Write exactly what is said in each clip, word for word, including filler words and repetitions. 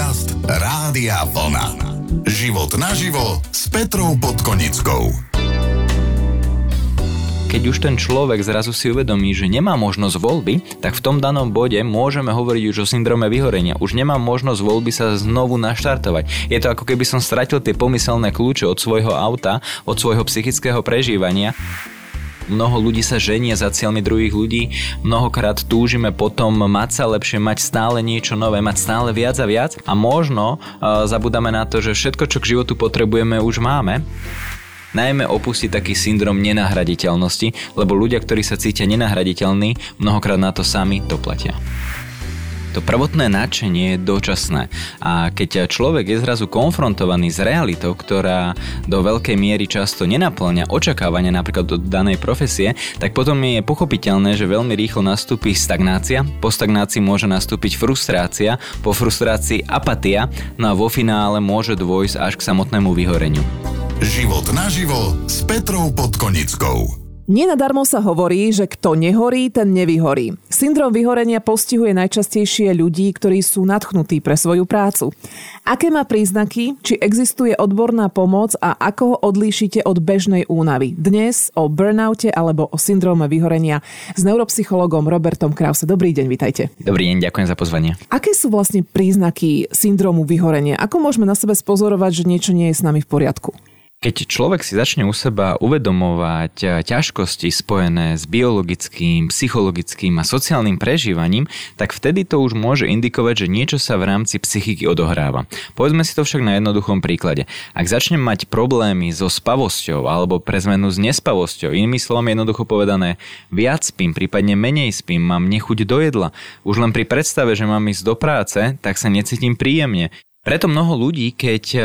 Podcast Rádia Vlna. Život naživo s Petrou Podkonickou. Keď už ten človek zrazu si uvedomí, že nemá možnosť voľby, tak v tom danom bode môžeme hovoriť už o syndróme vyhorenia. Už nemám možnosť voľby sa znovu naštartovať. Je to ako keby som stratil tie pomyselné kľúče od svojho auta, od svojho psychického prežívania. Mnoho ľudí sa ženie za cieľmi druhých ľudí, mnohokrát túžime potom mať sa lepšie, mať stále niečo nové, mať stále viac a viac a možno e, zabudáme na to, že všetko, čo k životu potrebujeme, už máme. Najmä opustí taký syndrom nenahraditeľnosti, lebo ľudia, ktorí sa cítia nenahraditeľní, mnohokrát na to sami doplatia. To prvotné nadšenie je dočasné a keď človek je zrazu konfrontovaný s realitou, ktorá do veľkej miery často nenapĺňa očakávania napríklad do danej profesie, tak potom je pochopiteľné, že veľmi rýchlo nastúpi stagnácia, po stagnácii môže nastúpiť frustrácia, po frustrácii apatia, no a vo finále môže dôjsť až k samotnému vyhoreniu. Život naživo s Petrou Podkonickou. Nenadarmo sa hovorí, že kto nehorí, ten nevyhorí. Syndrom vyhorenia postihuje najčastejšie ľudí, ktorí sú nadchnutí pre svoju prácu. Aké má príznaky, či existuje odborná pomoc a ako ho odlíšite od bežnej únavy? Dnes o burnoute alebo o syndróme vyhorenia s neuropsychologom Robertom Krause. Dobrý deň, vitajte. Dobrý deň, ďakujem za pozvanie. Aké sú vlastne príznaky syndrómu vyhorenia? Ako môžeme na sebe spozorovať, že niečo nie je s nami v poriadku? Keď človek si začne u seba uvedomovať ťažkosti spojené s biologickým, psychologickým a sociálnym prežívaním, tak vtedy to už môže indikovať, že niečo sa v rámci psychiky odohráva. Povedzme si to však na jednoduchom príklade. Ak začnem mať problémy so spavosťou alebo pre zmenu s nespavosťou, inými slovami jednoducho povedané, viac spím, prípadne menej spím, mám nechuť do jedla, už len pri predstave, že mám ísť do práce, tak sa necítim príjemne. Preto mnoho ľudí, keď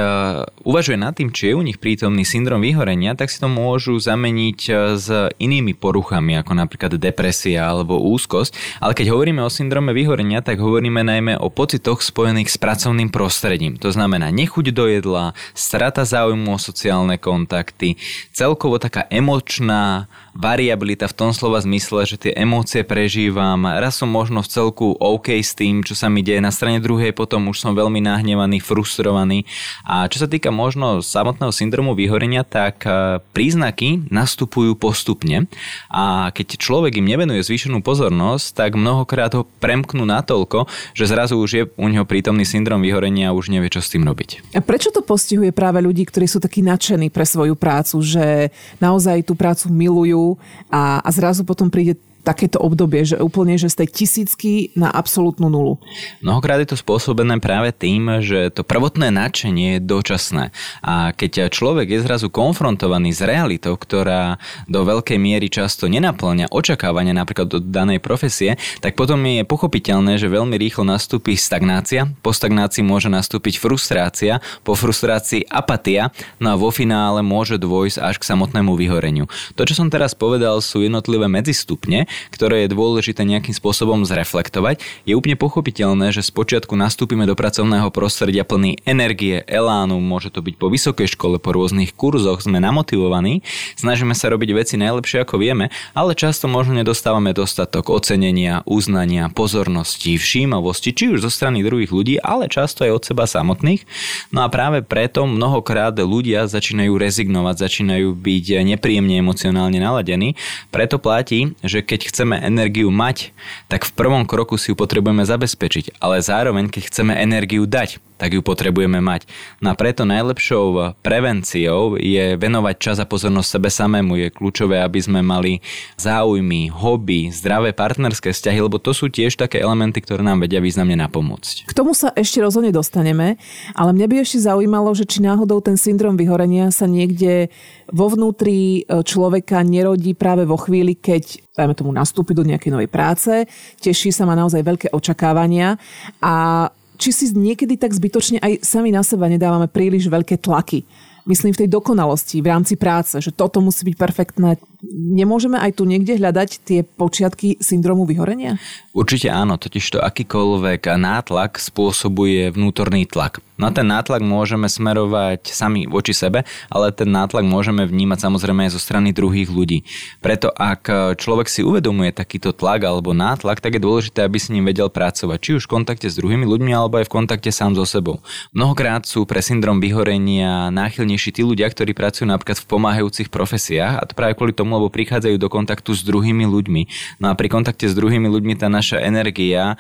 uvažuje nad tým, či je u nich prítomný syndrom vyhorenia, tak si to môžu zameniť s inými poruchami, ako napríklad depresia alebo úzkosť. Ale keď hovoríme o syndrome vyhorenia, tak hovoríme najmä o pocitoch spojených s pracovným prostredím. To znamená nechuť do jedla, strata záujmu o sociálne kontakty, celkovo taká emočná variabilita v tom slova zmysle, že tie emócie prežívam. Raz som možno v celku OK s tým, čo sa mi deje na strane druhej, potom už som veľmi nahnevaný, frustrovaný. A čo sa týka možno samotného syndromu vyhorenia, tak príznaky nastupujú postupne a keď človek im nevenuje zvýšenú pozornosť, tak mnohokrát ho premknú natoľko, že zrazu už je u neho prítomný syndrom vyhorenia a už nevie, čo s tým robiť. A prečo to postihuje práve ľudí, ktorí sú takí nadšení pre svoju prácu, že naozaj tú prácu milujú a, a zrazu potom príde takéto obdobie, že úplne, že z tej tisícky na absolútnu nulu? Mnohokrát je to spôsobené práve tým, že to prvotné nadšenie je dočasné. A keď človek je zrazu konfrontovaný s realitou, ktorá do veľkej miery často nenapĺňa očakávania napríklad do danej profesie, tak potom je pochopiteľné, že veľmi rýchlo nastúpi stagnácia, po stagnácii môže nastúpiť frustrácia, po frustrácii apatia, no a vo finále môže dôjsť až k samotnému vyhoreniu. To, čo som teraz povedal, sú jednotlivé medzistupne, ktoré je dôležité nejakým spôsobom zreflektovať. Je úplne pochopiteľné, že spočiatku nastúpime do pracovného prostredia plný energie, elánu, môže to byť po vysokej škole, po rôznych kurzoch, sme namotivovaní, snažíme sa robiť veci najlepšie ako vieme, ale často možno nedostávame dostatok ocenenia, uznania, pozornosti, všímavosti, či už zo strany druhých ľudí, ale často aj od seba samotných. No a práve preto mnohokrát ľudia začínajú rezignovať, začínajú byť nepríjemne emocionálne naladení. Preto platí, že keď chceme energiu mať, tak v prvom kroku si ju potrebujeme zabezpečiť, ale zároveň, keď chceme energiu dať, tak ju potrebujeme mať. No a preto najlepšou prevenciou je venovať čas a pozornosť sebe samému. Je kľúčové, aby sme mali záujmy, hobby, zdravé partnerské vzťahy, lebo to sú tiež také elementy, ktoré nám vedia významne napomôcť. K tomu sa ešte rozhodne dostaneme, ale mňa by ešte zaujímalo, že či náhodou ten syndrom vyhorenia sa niekde vo vnútri človeka nerodí práve vo chvíli, keď dajme tomu nastúpi do nejakej novej práce, teší sa, má naozaj veľké očakávania a či si niekedy tak zbytočne aj sami na seba nedávame príliš veľké tlaky. Myslím v tej dokonalosti, v rámci práce, že toto musí byť perfektné, nemôžeme aj tu niekde hľadať tie počiatky syndromu vyhorenia? Určite áno, totižto akýkoľvek nátlak spôsobuje vnútorný tlak. Na ten nátlak môžeme smerovať sami voči sebe, ale ten nátlak môžeme vnímať samozrejme aj zo strany druhých ľudí. Preto ak človek si uvedomuje takýto tlak alebo nátlak, tak je dôležité, aby s ním vedel pracovať, či už v kontakte s druhými ľuďmi alebo aj v kontakte sám so sebou. Mnohokrát sú pre syndrom vyhorenia náchylnejší tí ľudia, ktorí pracujú napríklad v pomáhajúcich profesiách, a to práve kvôli tomu, lebo prichádzajú do kontaktu s druhými ľuďmi. No a pri kontakte s druhými ľuďmi tá naša energia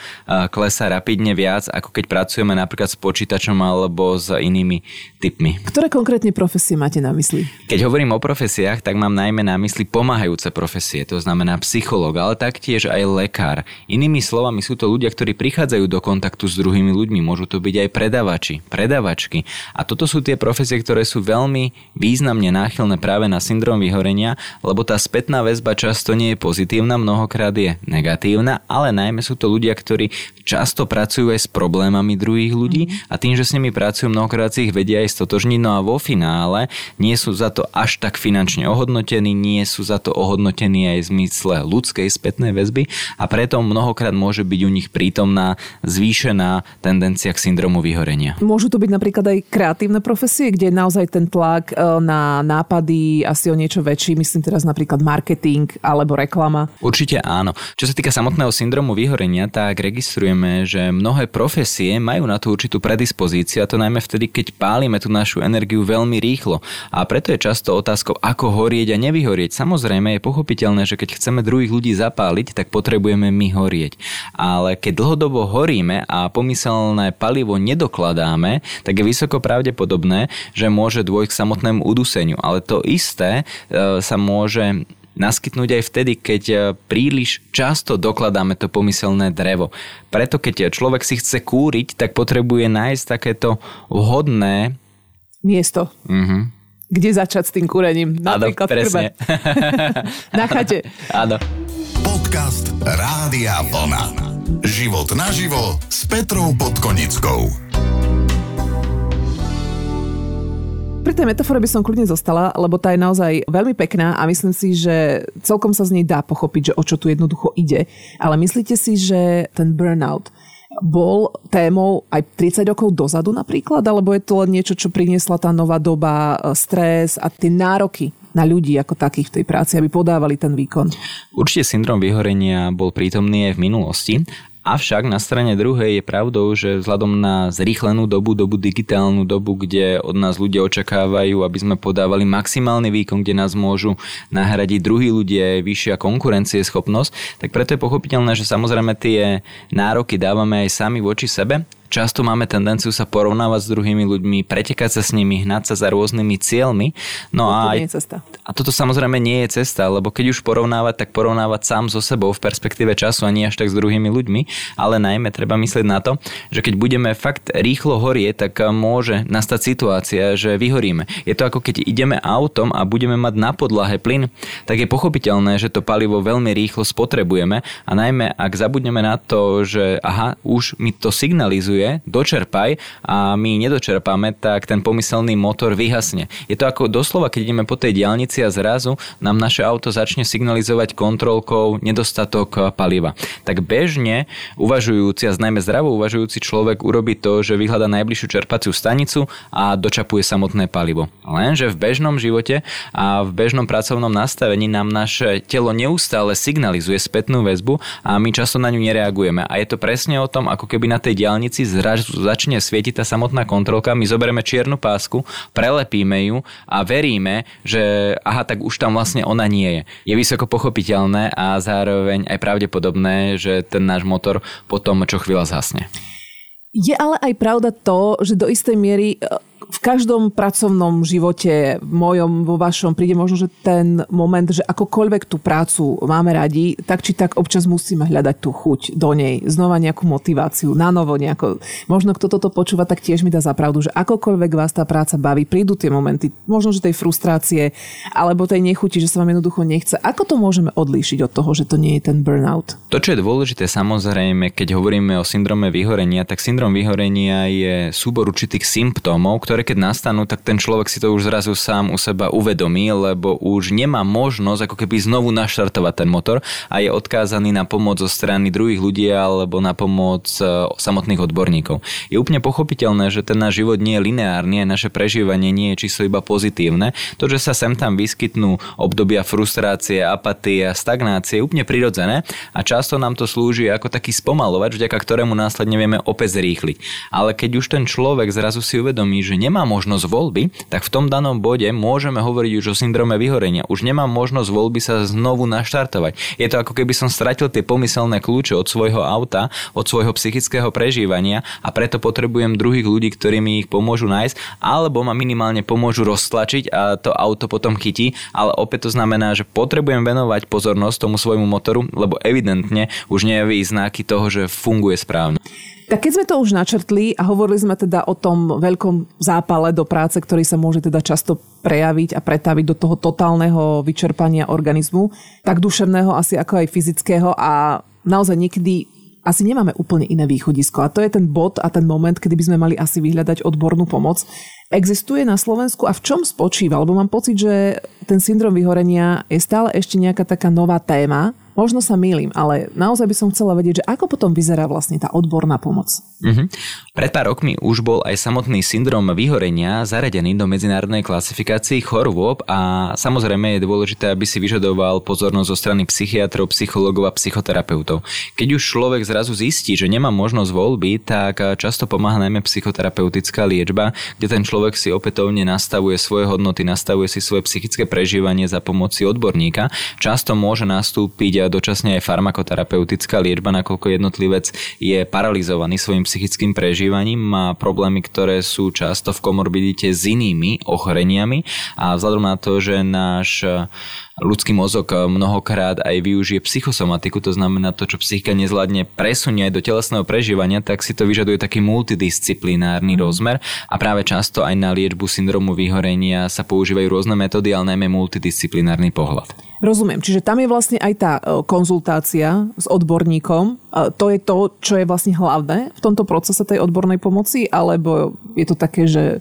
klesá rapidne viac, ako keď pracujeme napríklad s počítačom alebo s inými typmi. Ktoré konkrétne profesie máte na mysli? Keď hovorím o profesiách, tak mám najmä na mysli pomáhajúce profesie, to znamená psychológ, ale taktiež aj lekár. Inými slovami sú to ľudia, ktorí prichádzajú do kontaktu s druhými ľuďmi, môžu to byť aj predavači, predavačky. A toto sú tie profesie, ktoré sú veľmi významne náchylné práve na syndrom vyhorenia, lebo tá spätná väzba často nie je pozitívna, mnohokrát je negatívna, ale najmä sú to ľudia, ktorí často pracujú aj s problémami druhých ľudí a tým, že s nimi pracujú, mnohokrát si ich vedia aj stotožniť, no a vo finále nie sú za to až tak finančne ohodnotení, nie sú za to ohodnotení aj v zmysle ľudskej spätnej väzby a preto mnohokrát môže byť u nich prítomná zvýšená tendencia k syndromu vyhorenia. Môžu to byť napríklad aj kreatívne profesie, kde je naozaj ten tlak na nápady asi o niečo väčší, myslím teraz napríklad marketing alebo reklama. Určite áno. Čo sa týka samotného syndromu vyhorenia, tak registrujeme, že mnohé profesie majú na tú určitú predispozíciu, a to najmä vtedy, keď pálime tú našu energiu veľmi rýchlo. A preto je často otázkou, ako horieť a nevyhorieť. Samozrejme je pochopiteľné, že keď chceme druhých ľudí zapáliť, tak potrebujeme my horieť. Ale keď dlhodobo horíme a pomyselné palivo nedokladáme, tak je vysoko pravdepodobné, že môže dôjsť k samotnému uduseniu. Ale to isté e, sa môže naskytnúť aj vtedy, keď príliš často dokladáme to pomyselné drevo. Preto keď človek si chce kúriť, tak potrebuje nájsť takéto vhodné miesto. Mhm. Kde začať s tým kúrením? Napríklad presne. Na chate. Áno. Podcast Rádia Vlna. Život naživo s Petrou Podkonickou. Pri tej metafore by som kľudne zostala, lebo tá je naozaj veľmi pekná a myslím si, že celkom sa z nej dá pochopiť, že o čo tu jednoducho ide. Ale myslíte si, že ten burnout bol témou aj tridsať rokov dozadu napríklad, alebo je to len niečo, čo priniesla tá nová doba, stres a tie nároky na ľudí ako takých v tej práci, aby podávali ten výkon? Určite syndrom vyhorenia bol prítomný aj v minulosti. Avšak na strane druhej je pravdou, že vzhľadom na zrýchlenú dobu, dobu digitálnu dobu, kde od nás ľudia očakávajú, aby sme podávali maximálny výkon, kde nás môžu nahradiť druhí ľudia, vyššia konkurencieschopnosť, tak preto je pochopiteľné, že samozrejme tie nároky dávame aj sami voči sebe. Často máme tendenciu sa porovnávať s druhými ľuďmi, pretekať sa s nimi, hnať sa za rôznymi cieľmi. No a, to nie je cesta. A toto samozrejme nie je cesta, lebo keď už porovnávať, tak porovnávať sám so sebou v perspektíve času a nie až tak s druhými ľuďmi, ale najmä treba myslieť na to, že keď budeme fakt rýchlo horieť, tak môže nastať situácia, že vyhoríme. Je to ako keď ideme autom a budeme mať na podlahe plyn, tak je pochopiteľné, že to palivo veľmi rýchlo spotrebujeme a najmä ak zabudneme na to, že aha, už mi to signalizuje, dočerpaj a my nedočerpáme, tak ten pomyselný motor vyhasne. Je to ako doslova, keď ideme po tej diaľnici a zrazu nám naše auto začne signalizovať kontrolkou nedostatok paliva. Tak bežne uvažujúci a najmä zdravo uvažujúci človek urobí to, že vyhľadá najbližšiu čerpaciu stanicu a dočapuje samotné palivo. Lenže v bežnom živote a v bežnom pracovnom nastavení nám naše telo neustále signalizuje spätnú väzbu a my často na ňu nereagujeme. A je to presne o tom, ako keby na tej diaľnici zrazu začne svietiť tá samotná kontrolka, my zoberieme čiernu pásku, prelepíme ju a veríme, že aha, tak už tam vlastne ona nie je. Je vysoko pochopiteľné a zároveň aj pravdepodobné, že ten náš motor potom čo chvíľa zhasne. Je ale aj pravda to, že do istej miery v každom pracovnom živote, v mojom, vo vašom, príde možno, že ten moment, že akokoľvek tú prácu máme radi, tak či tak občas musíme hľadať tú chuť do nej, znova nejakú motiváciu, na novo nejako. Možno kto toto počúva, tak tiež mi dá za pravdu, že akokoľvek vás tá práca baví, prídu tie momenty, možno, že tej frustrácie, alebo tej nechuti, že sa vám jednoducho nechce. Ako to môžeme odlíšiť od toho, že to nie je ten burnout? To, čo je dôležité, samozrejme, keď hovoríme o syndrome vyhorenia, tak syndrom vyhorenia je súbor určitých symptómov, ktoré ktoré keď nastanú, tak ten človek si to už zrazu sám u seba uvedomí, lebo už nemá možnosť ako keby znovu naštartovať ten motor a je odkázaný na pomoc zo strany druhých ľudí alebo na pomoc samotných odborníkov. Je úplne pochopiteľné, že ten náš život nie je lineárny a naše prežívanie nie je čisto iba pozitívne. To, že sa sem tam vyskytnú obdobia frustrácie, apatie a stagnácie, je úplne prirodzené a často nám to slúži ako taký spomalovač, vďaka ktorému následne vieme opäť zrýchliť. Ale keď už ten človek zrazu si uvedomí, že nemá možnosť voľby, tak v tom danom bode môžeme hovoriť už o syndróme vyhorenia. Už nemá možnosť voľby sa znovu naštartovať. Je to ako keby som stratil tie pomyselné kľúče od svojho auta, od svojho psychického prežívania a preto potrebujem druhých ľudí, ktorí mi ich pomôžu nájsť, alebo ma minimálne pomôžu roztlačiť a to auto potom chytí, ale opäť to znamená, že potrebujem venovať pozornosť tomu svojmu motoru, lebo evidentne už nejaví znaky toho, že funguje správne. Tak keď sme to už načrtli a hovorili sme teda o tom veľkom zápale do práce, ktorý sa môže teda často prejaviť a pretaviť do toho totálneho vyčerpania organizmu, tak duševného asi ako aj fyzického a naozaj nikdy asi nemáme úplne iné východisko. A to je ten bod a ten moment, kedy by sme mali asi vyhľadať odbornú pomoc. Existuje na Slovensku a v čom spočíva? Lebo mám pocit, že ten syndrom vyhorenia je stále ešte nejaká taká nová téma. Možno sa mýlim, ale naozaj by som chcela vedieť, že ako potom vyzerá vlastne tá odborná pomoc. Mm-hmm. Pred pár rokmi už bol aj samotný syndrom vyhorenia zaradený do medzinárodnej klasifikácie chorôb a samozrejme je dôležité, aby si vyžadoval pozornosť zo strany psychiatrov, psychológov a psychoterapeutov. Keď už človek zrazu zistí, že nemá možnosť voľby, tak často pomáha najmä psychoterapeutická liečba, kde ten človek si opätovne nastavuje svoje hodnoty, nastavuje si svoje psychické prežívanie za pomoci odborníka. Často môže nastúpiť a dočasne aj farmakoterapeutická liečba, nakoľko jednotlivec je paralizovaný svojim psychickým prežívaním, má problémy, ktoré sú často v komorbidite s inými ochoreniami a vzhľadom na to, že náš ľudský mozog mnohokrát aj využije psychosomatiku, to znamená to, čo psychika nezvládne presunie aj do telesného prežívania, tak si to vyžaduje taký multidisciplinárny rozmer a práve často aj na liečbu syndromu vyhorenia sa používajú rôzne metódy, ale najmä multidisciplinárny pohľad. Rozumiem, čiže tam je vlastne aj tá konzultácia s odborníkom, to je to, čo je vlastne hlavné v tomto procese tej odbornej pomoci, alebo je to také, že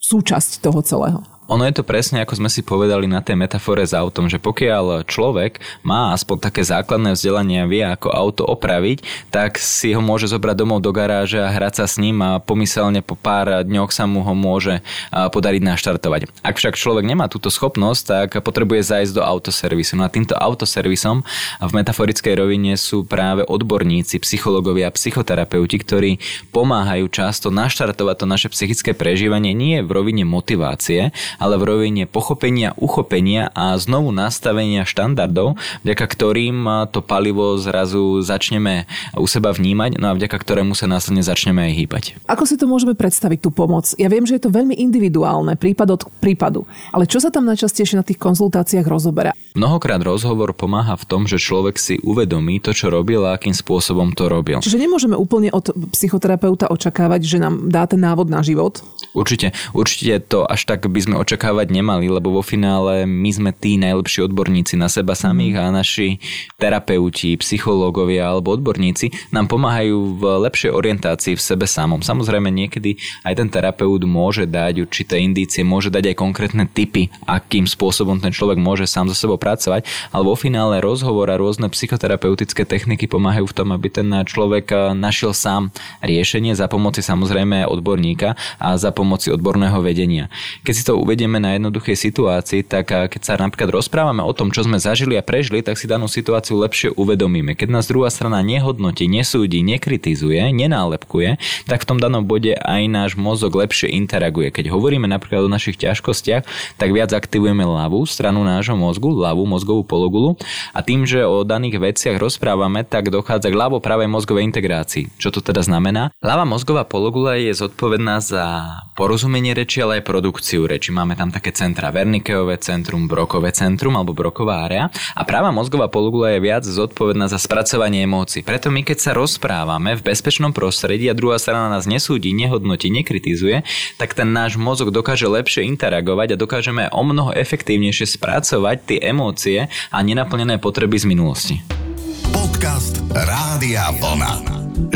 súčasť toho celého? Ono je to presne, ako sme si povedali na tej metafore s autom, že pokiaľ človek má aspoň také základné vzdelanie a vie, ako auto opraviť, tak si ho môže zobrať domov do garáže a hrať sa s ním a pomyselne po pár dňoch sa mu ho môže podariť naštartovať. Ak však človek nemá túto schopnosť, tak potrebuje zájsť do autoservisu. No a týmto autoservisom v metaforickej rovine sú práve odborníci, psychológovia a psychoterapeuti, ktorí pomáhajú často naštartovať to naše psychické prežívanie nie v rovine motivácie, ale v rovine pochopenia, uchopenia a znovu nastavenia štandardov, vďaka ktorým to palivo zrazu začneme u seba vnímať, no a vďaka ktorému sa následne začneme aj hýbať. Ako si to môžeme predstaviť, tú pomoc? Ja viem, že je to veľmi individuálne, prípad od prípadu, ale čo sa tam najčastejšie na tých konzultáciách rozoberá? Mnohokrát rozhovor pomáha v tom, že človek si uvedomí to, čo robil a akým spôsobom to robil. Čiže nemôžeme úplne od psychoterapeuta očakávať, že nám dá ten návod na život? Určite, určite to až tak by sme očakávať nemali, lebo vo finále my sme tí najlepší odborníci na seba samých a naši terapeuti, psychológovia alebo odborníci nám pomáhajú v lepšej orientácii v sebe samom. Samozrejme niekedy aj ten terapeut môže dať určité indície, môže dať aj konkrétne tipy, akým spôsobom ten človek môže sám so sebou pracovať, ale vo finále rozhovor a rôzne psychoterapeutické techniky pomáhajú v tom, aby ten človek našiel sám riešenie za pomoci samozrejme odborníka a za pomoci odborného vedenia. Keď si to uvedie na jednoduchej situácii, tak keď sa napríklad rozprávame o tom, čo sme zažili a prežili, tak si danú situáciu lepšie uvedomíme. Keď nás druhá strana nehodnotí, nesúdi, nekritizuje, nenálepkuje, tak v tom danom bode aj náš mozog lepšie interaguje. Keď hovoríme napríklad o našich ťažkostiach, tak viac aktivujeme ľavú stranu nášho mozgu, ľavú mozgovú pologulu a tým, že o daných veciach rozprávame, tak dochádza k ľavo-pravej mozgovej integrácii. Čo to teda znamená? Ľavá mozgová pologula je zodpovedná za porozumenie reči, ale aj produkciu reči. Máme tam také centra, Wernickeové centrum, Brockové centrum alebo Brocková área a práva mozgová polugula je viac zodpovedná za spracovanie emócií. Preto my keď sa rozprávame v bezpečnom prostredí a druhá strana nás nesúdi, nehodnotí, nekritizuje, tak ten náš mozog dokáže lepšie interagovať a dokážeme o mnoho efektívnejšie spracovať tie emócie a nenaplnené potreby z minulosti. Podcast Rádia Vlna.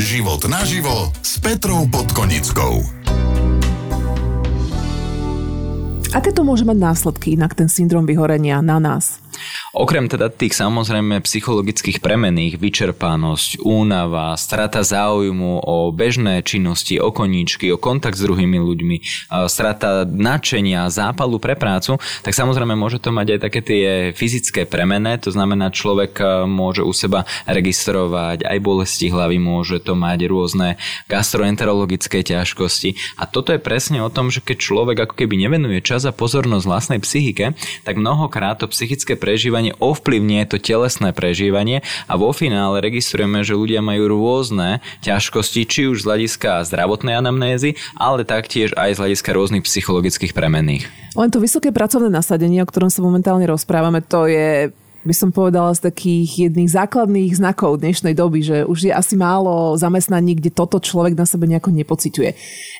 Život naživo s Petrou Podkonickou. Aké to môže mať následky inak ten syndrom vyhorenia na nás? Okrem teda tých samozrejme psychologických premených, vyčerpanosť, únava, strata záujmu o bežné činnosti, o koníčky, o kontakt s druhými ľuďmi, strata nadšenia, zápalu pre prácu, tak samozrejme môže to mať aj také tie fyzické premené, to znamená človek môže u seba registrovať aj bolesti hlavy, môže to mať rôzne gastroenterologické ťažkosti a toto je presne o tom, že keď človek ako keby nevenuje čas a pozornosť vlastnej psychike, tak mnohokrát to psychické prežívanie ovplyvňuje to telesné prežívanie a vo finále registrujeme, že ľudia majú rôzne ťažkosti, či už z hľadiska zdravotnej anamnézy, ale taktiež aj z hľadiska rôznych psychologických premenných. Len to vysoké pracovné nasadenie, o ktorom sa momentálne rozprávame, to je, by som povedala, z takých jedných základných znakov dnešnej doby, že už je asi málo zamestnaní, kde toto človek na sebe nejako nepociťuje.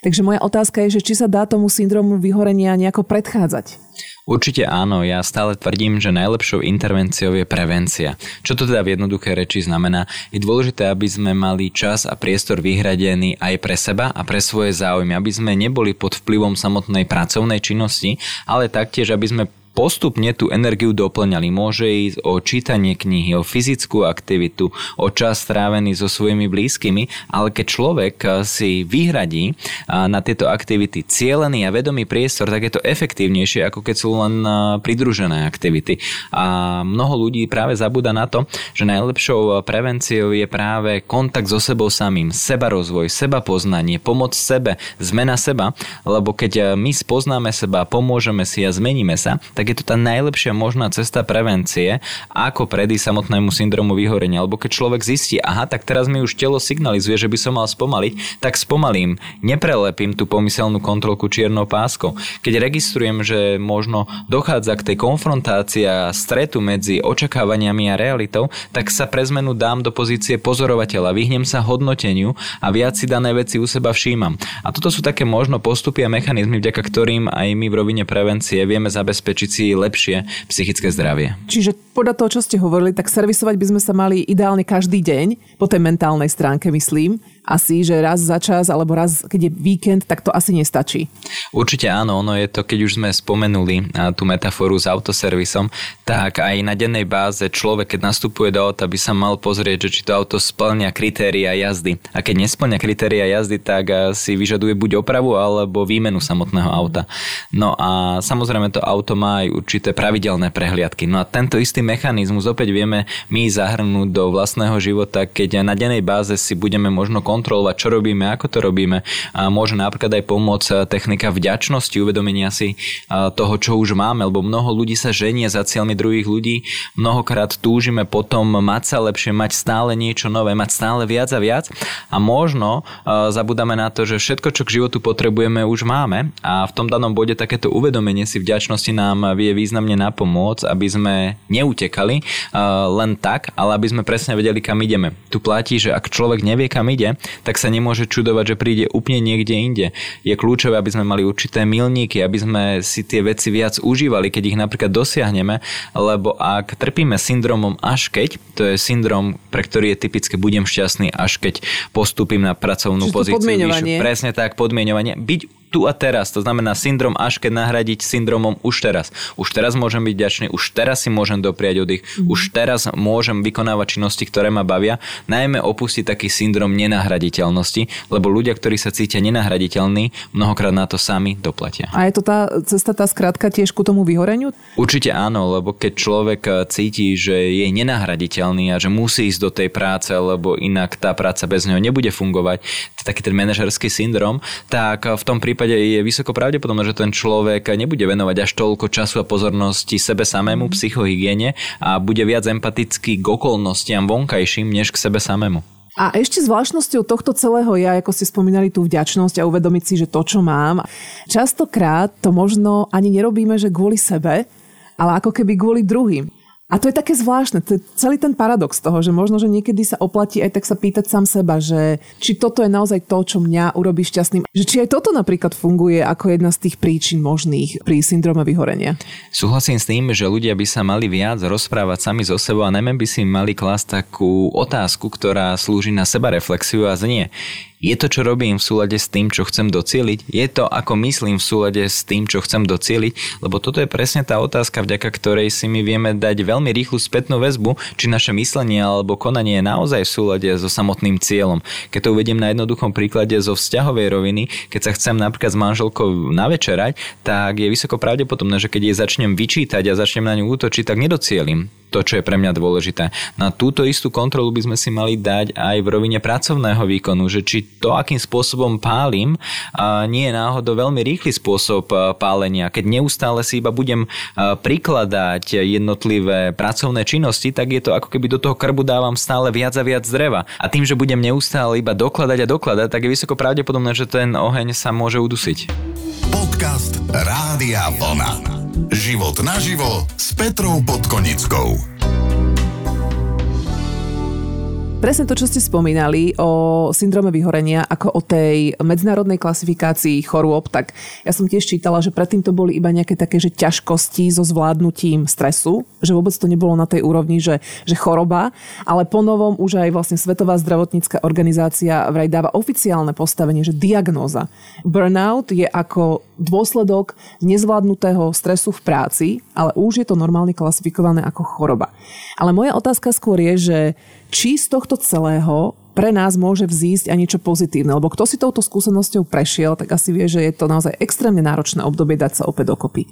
Takže moja otázka je, že či sa dá tomu syndromu vyhorenia nejako predchádzať? Určite áno, ja stále tvrdím, že najlepšou intervenciou je prevencia. Čo to teda v jednoduché reči znamená? Je dôležité, aby sme mali čas a priestor vyhradený aj pre seba a pre svoje záujmy, aby sme neboli pod vplyvom samotnej pracovnej činnosti, ale taktiež, aby sme postupne tú energiu doplňali. Môže ísť o čítanie knihy, o fyzickú aktivitu, o čas strávený so svojimi blízkymi, ale keď človek si vyhradí na tieto aktivity cielený a vedomý priestor, tak je to efektívnejšie, ako keď sú len pridružené aktivity. A mnoho ľudí práve zabúda na to, že najlepšou prevenciou je práve kontakt so sebou samým, sebarozvoj, sebapoznanie, pomoc sebe, zmena seba, lebo keď my spoznáme seba, pomôžeme si a zmeníme sa, tak je to tá najlepšia možná cesta prevencie, ako predísť samotnému syndromu vyhorenia. Lebo keď človek zistí, aha, tak teraz mi už telo signalizuje, že by som mal spomaliť, tak spomalím, neprelepím tú pomyselnú kontrolku čiernou páskou. Keď registrujem, že možno dochádza k tej konfrontácii a stretu medzi očakávaniami a realitou, tak sa pre zmenu dám do pozície pozorovateľa, vyhnem sa hodnoteniu a viac si dané veci u seba všímam. A toto sú také možno postupy a mechanizmy, vďaka ktorým aj my v rovine prevencie vieme zabezpečiť si lepšie psychické zdravie. Čiže podľa toho, čo ste hovorili, tak servisovať by sme sa mali ideálne každý deň, po tej mentálnej stránke myslím, asi, že raz za čas, alebo raz, keď je víkend, tak to asi nestačí. Určite áno, ono je to, keď už sme spomenuli tú metaforu s autoservisom, tak aj na dennej báze človek, keď nastupuje do auta, by sa mal pozrieť, že či to auto splňa kritéria jazdy. A keď nesplňa kritéria jazdy, tak si vyžaduje buď opravu, alebo výmenu samotného auta. No a samozrejme to auto má aj určité pravidelné prehliadky. No a tento istý mechanizmus opäť vieme my zahrnúť do vlastného života, keď na dennej báze si budeme možno kontrolovať, čo robíme, ako to robíme. A môže napríklad aj pomôcť technika vďačnosti, uvedomenia si toho, čo už máme, lebo mnoho ľudí sa ženie za cieľmi druhých ľudí. Mnohokrát túžime potom mať sa lepšie, mať stále niečo nové, mať stále viac a viac. A možno zabudáme na to, že všetko, čo k životu potrebujeme, už máme. A v tom danom bode takéto uvedomenie si vďačnosti nám vie významne napomôcť, aby sme neutekali len tak, ale aby sme presne vedeli, kam ideme. Tu platí, že ak človek nevie, kam ide, tak sa nemôže čudovať, že príde úplne niekde inde. Je kľúčové, aby sme mali určité milníky, aby sme si tie veci viac užívali, keď ich napríklad dosiahneme, lebo ak trpíme syndromom až keď, to je syndrom, pre ktorý je typické budem šťastný až keď postupím na pracovnú Čiže pozíciu. Podmieňovanie. Vyšu. Presne tak, podmieňovanie. Byť tu a teraz, to znamená syndrom až keď nahradiť syndromom už teraz. Už teraz môžem byť vďačný, už teraz si môžem dopriať oddych, mm. už teraz môžem vykonávať činnosti, ktoré ma bavia, najmä opustiť taký syndrom nenahraditeľnosti, lebo ľudia, ktorí sa cítia nenahraditeľní, mnohokrát na to sami doplatia. A je to tá cesta, tá skrátka tiež ku tomu vyhoreniu? Určite áno, lebo keď človek cíti, že je nenahraditeľný a že musí ísť do tej práce, lebo inak tá práca bez neho nebude fungovať, taký ten manažerský syndrom, tak v tom prípade je vysoko pravdepodobné, že ten človek nebude venovať až toľko času a pozornosti sebe samému, psychohygiene a bude viac empatický k okolnostiam vonkajším, než k sebe samému. A ešte zvláštnosťou tohto celého je, ako ste spomínali, tú vďačnosť a uvedomiť si, že to, čo mám. Častokrát to možno ani nerobíme, že kvôli sebe, ale ako keby kvôli druhým. A to je také zvláštne, to je celý ten paradox toho, že možno, že niekedy sa oplatí aj tak sa pýtať sám seba, že či toto je naozaj to, čo mňa urobí šťastným. Že či aj toto napríklad funguje ako jedna z tých príčin možných pri syndróme vyhorenia. Súhlasím s tým, že ľudia by sa mali viac rozprávať sami so sebou a najmä by si mali klásť takú otázku, ktorá slúži na sebareflexiu a znie: Je to, čo robím, v súlade s tým, čo chcem docieliť? Je to, ako myslím, v súlade s tým, čo chcem docieliť? Lebo toto je presne tá otázka, vďaka ktorej si my vieme dať veľmi rýchlu spätnú väzbu, či naše myslenie alebo konanie je naozaj v súlade so samotným cieľom. Keď to uvediem na jednoduchom príklade zo vzťahovej roviny, keď sa chcem napríklad s manželkou navečerať, tak je vysoko pravdepodobné, že keď jej začnem vyčítať a začnem na ňu útočiť, tak nedocielim to, čo je pre mňa dôležité. Na túto istú kontrolu by sme si mali dať aj v rovine pracovného výkonu, že či to, akým spôsobom pálim, nie je náhodou veľmi rýchly spôsob pálenia. Keď neustále si iba budem prikladať jednotlivé pracovné činnosti, tak je to ako keby do toho krbu dávam stále viac a viac dreva. A tým, že budem neustále iba dokladať a dokladať, tak je vysoko pravdepodobné, že ten oheň sa môže udusiť. Podcast Rádia Vlna. Život naživo s Petrou Podkonickou. Presne to, čo ste spomínali o syndróme vyhorenia ako o tej medzinárodnej klasifikácii chorôb, tak ja som tiež čítala, že predtým to boli iba nejaké také, že ťažkosti so zvládnutím stresu, že vôbec to nebolo na tej úrovni, že, že choroba, ale ponovom už aj vlastne Svetová zdravotnícka organizácia vraj dáva oficiálne postavenie, že diagnóza. Burnout je ako dôsledok nezvládnutého stresu v práci, ale už je to normálne klasifikované ako choroba. Ale moja otázka skôr je, že či z tohto celého pre nás môže vzísť aj niečo pozitívne. Lebo kto si touto skúsenosťou prešiel, tak asi vie, že je to naozaj extrémne náročné obdobie dať sa opäť dokopy.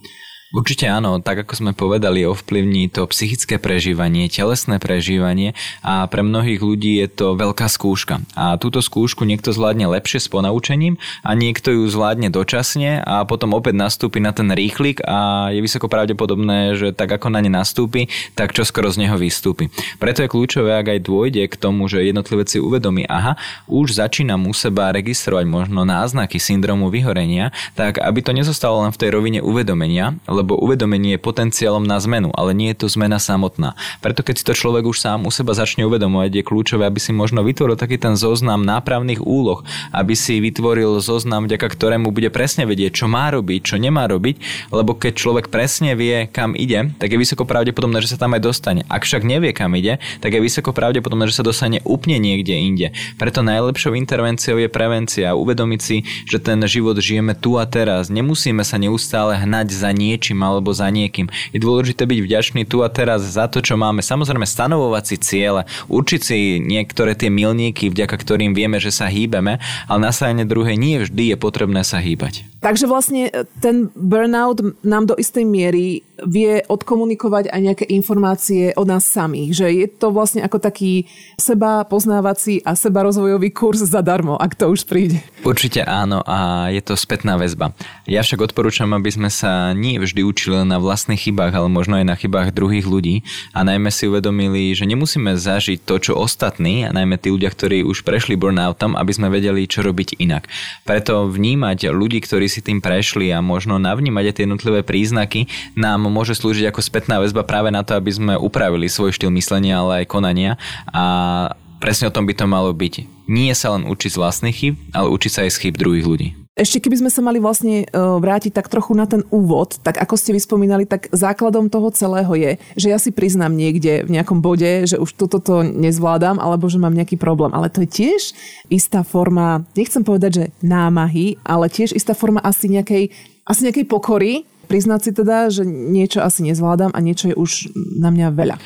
Určite áno, tak ako sme povedali, ovplyvní to psychické prežívanie, telesné prežívanie a pre mnohých ľudí je to veľká skúška. A túto skúšku niekto zvládne lepšie s ponaučením a niekto ju zvládne dočasne a potom opäť nastúpi na ten rýchlik a je vysoko pravdepodobné, že tak ako na ne nastúpi, tak čo skoro z neho vystúpi. Preto je kľúčové, ak aj dôjde k tomu, že jednotlivec si uvedomí, aha, už začínam u seba registrovať možno náznaky syndromu vyhorenia, tak aby to nezostalo len v tej rovine uvedomenia, lebo uvedomenie je potenciálom na zmenu, ale nie je to zmena samotná. Preto keď si to človek už sám u seba začne uvedomovať, je kľúčové, aby si možno vytvoril taký ten zoznam nápravných úloh, aby si vytvoril zoznam, vďaka ktorému bude presne vedieť, čo má robiť, čo nemá robiť, lebo keď človek presne vie, kam ide, tak je vysoko pravdepodobné, že sa tam aj dostane. Ak však nevie, kam ide, tak je vysoko pravdepodobné, že sa dostane úplne niekde inde. Preto najlepšou intervenciou je prevencia, uvedomiť si, že ten život žijeme tu a teraz. Nemusíme sa neustále hnať za niečím alebo za niekým. Je dôležité byť vďačný tu a teraz za to, čo máme. Samozrejme stanovovať si ciele, určiť si niektoré tie milníky, vďaka ktorým vieme, že sa hýbeme, ale na strane druhej nie vždy je potrebné sa hýbať. Takže vlastne ten burnout nám do istej miery vie odkomunikovať aj nejaké informácie o nás samých, že je to vlastne ako taký seba poznávací a seba rozvojový kurz zadarmo, ak to už príde. Určite áno a je to spätná väzba. Ja však odporúčam, aby sme sa nie vždy učili na vlastných chybách, ale možno aj na chybách druhých ľudí a najmä si uvedomili, že nemusíme zažiť to, čo ostatní, a najmä tí ľudia, ktorí už prešli burnoutom, aby sme vedeli, čo robiť inak. Preto vnímať ľudí, ktorí si tým prešli a možno navnímať aj tie jednotlivé príznaky, nám môže slúžiť ako spätná väzba práve na to, aby sme upravili svoj štýl myslenia, ale aj konania a presne o tom by to malo byť. Nie sa len učiť z vlastných chýb, ale učiť sa aj z chýb druhých ľudí. Ešte keby sme sa mali vlastne vrátiť tak trochu na ten úvod, tak ako ste vyspomínali, tak základom toho celého je, že ja si priznám niekde v nejakom bode, že už toto to nezvládam alebo že mám nejaký problém. Ale to je tiež istá forma, nechcem povedať, že námahy, ale tiež istá forma asi nejakej, asi nejakej pokory, priznať si teda, že niečo asi nezvládam a niečo je už na mňa veľa.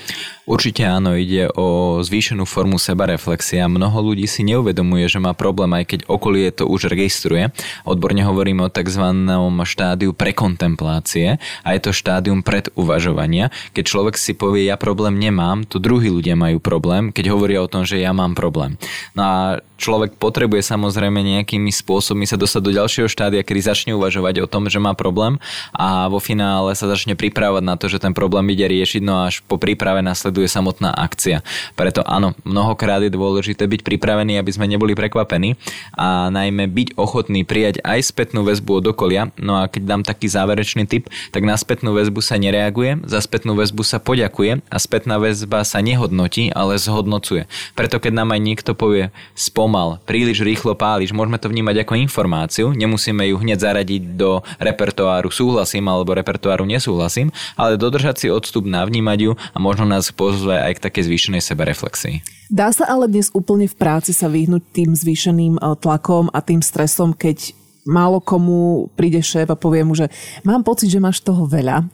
Určite áno, ide o zvýšenú formu sebareflexia. Mnoho ľudí si neuvedomuje, že má problém, aj keď okolie to už registruje. Odborne hovoríme o takzvanom štádiu prekontemplácie a je to štádium preduvažovania. Keď človek si povie, ja problém nemám, to druhí ľudia majú problém, keď hovoria o tom, že ja mám problém. No a človek potrebuje samozrejme nejakými spôsobmi sa dostať do ďalšieho štádia, kedy začne uvažovať o tom, že má problém a vo finále sa začne pripravovať na to, že ten problém ide riešiť, no až po príprave následuje je samotná akcia. Preto áno, mnohokrát je dôležité byť pripravení, aby sme neboli prekvapení a najmä byť ochotný prijať aj spätnú väzbu od okolia. No a keď dám taký záverečný tip, tak na spätnú väzbu sa nereaguje, za spätnú väzbu sa poďakuje a spätná väzba sa nehodnotí, ale zhodnocuje. Preto keď nám aj niekto povie spomal, príliš rýchlo páliš, môžeme to vnímať ako informáciu, nemusíme ju hneď zaradiť do repertoáru súhlasím súhlasím alebo repertoáru nesúhlasím, ale dodržať si odstup, navnímať ju a možno nás pozve aj k takej zvýšenej sebereflexii. Dá sa ale dnes úplne v práci sa vyhnúť tým zvýšeným tlakom a tým stresom, keď málo komu príde šéf a povie mu, že mám pocit, že máš toho veľa.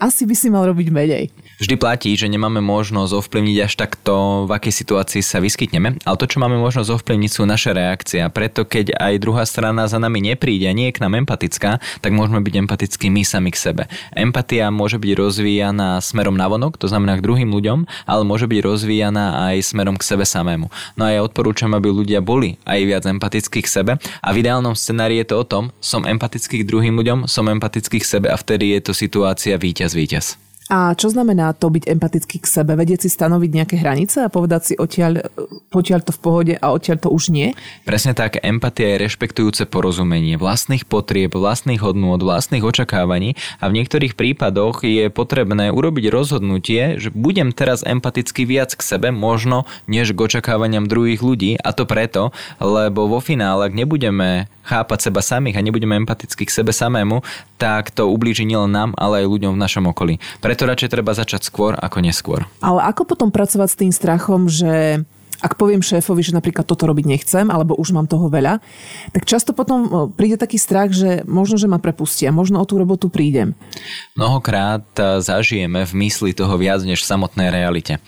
Asi by si mal robiť menej. Vždy platí, že nemáme možnosť ovplyvniť až takto, v akej situácii sa vyskytneme, ale to, čo máme možnosť ovplyvniť, sú naše reakcie. A preto, keď aj druhá strana za nami nepríde a nie je k nám empatická, tak môžeme byť empatickí my sami k sebe. Empatia môže byť rozvíjaná smerom navonok, to znamená k druhým ľuďom, ale môže byť rozvíjaná aj smerom k sebe samému. No a ja odporúčam, aby ľudia boli aj viac empatickí k sebe a v ideálnom scenári je to o tom, som empatický k druhým ľuďom, som empatický k sebe a vtedy je to situácia víťaz, víťaz. A čo znamená to byť empatický k sebe? Vedieť si stanoviť nejaké hranice a povedať si odtiaľ, potiaľ to v pohode a odtiaľ to už nie? Presne tak, empatia je rešpektujúce porozumenie vlastných potrieb, vlastných hodnôt, vlastných očakávaní a v niektorých prípadoch je potrebné urobiť rozhodnutie, že budem teraz empaticky viac k sebe, možno než k očakávaniam druhých ľudí, a to preto, lebo vo finále, ak nebudeme chápať seba samých a nebudeme empaticky k sebe samému, tak to ublíži nielen nám, ale aj ľuďom v našom okolí. Pre to radšej treba začať skôr ako neskôr. Ale ako potom pracovať s tým strachom, že ak poviem šéfovi, že napríklad toto robiť nechcem, alebo už mám toho veľa, tak často potom príde taký strach, že možno, že ma prepustia, možno o tú robotu prídem. Mnohokrát zažijeme v mysli toho viac než v samotnej realite.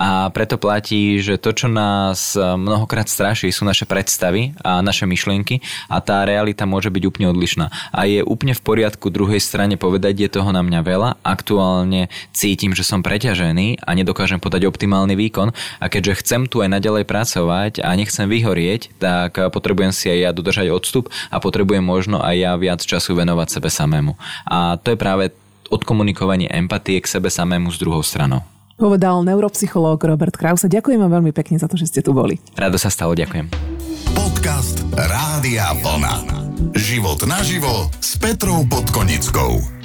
A preto platí, že to, čo nás mnohokrát straší, sú naše predstavy a naše myšlienky a tá realita môže byť úplne odlišná. A je úplne v poriadku druhej strane povedať, je toho na mňa veľa, aktuálne cítim, že som preťažený a nedokážem podať optimálny výkon a keďže chcem tu naďalej pracovať a nechcem vyhorieť, tak potrebujem si aj ja dodržať odstup a potrebujem možno aj ja viac času venovať sebe samému. A to je práve odkomunikovanie empatie k sebe samému s druhou stranou. Povedal neuropsychológ Robert Krause. Ďakujem vám veľmi pekne za to, že ste tu boli. Rado sa stalo, ďakujem. Podcast Rádia Vlna. Život naživo s Petrou Podkonickou.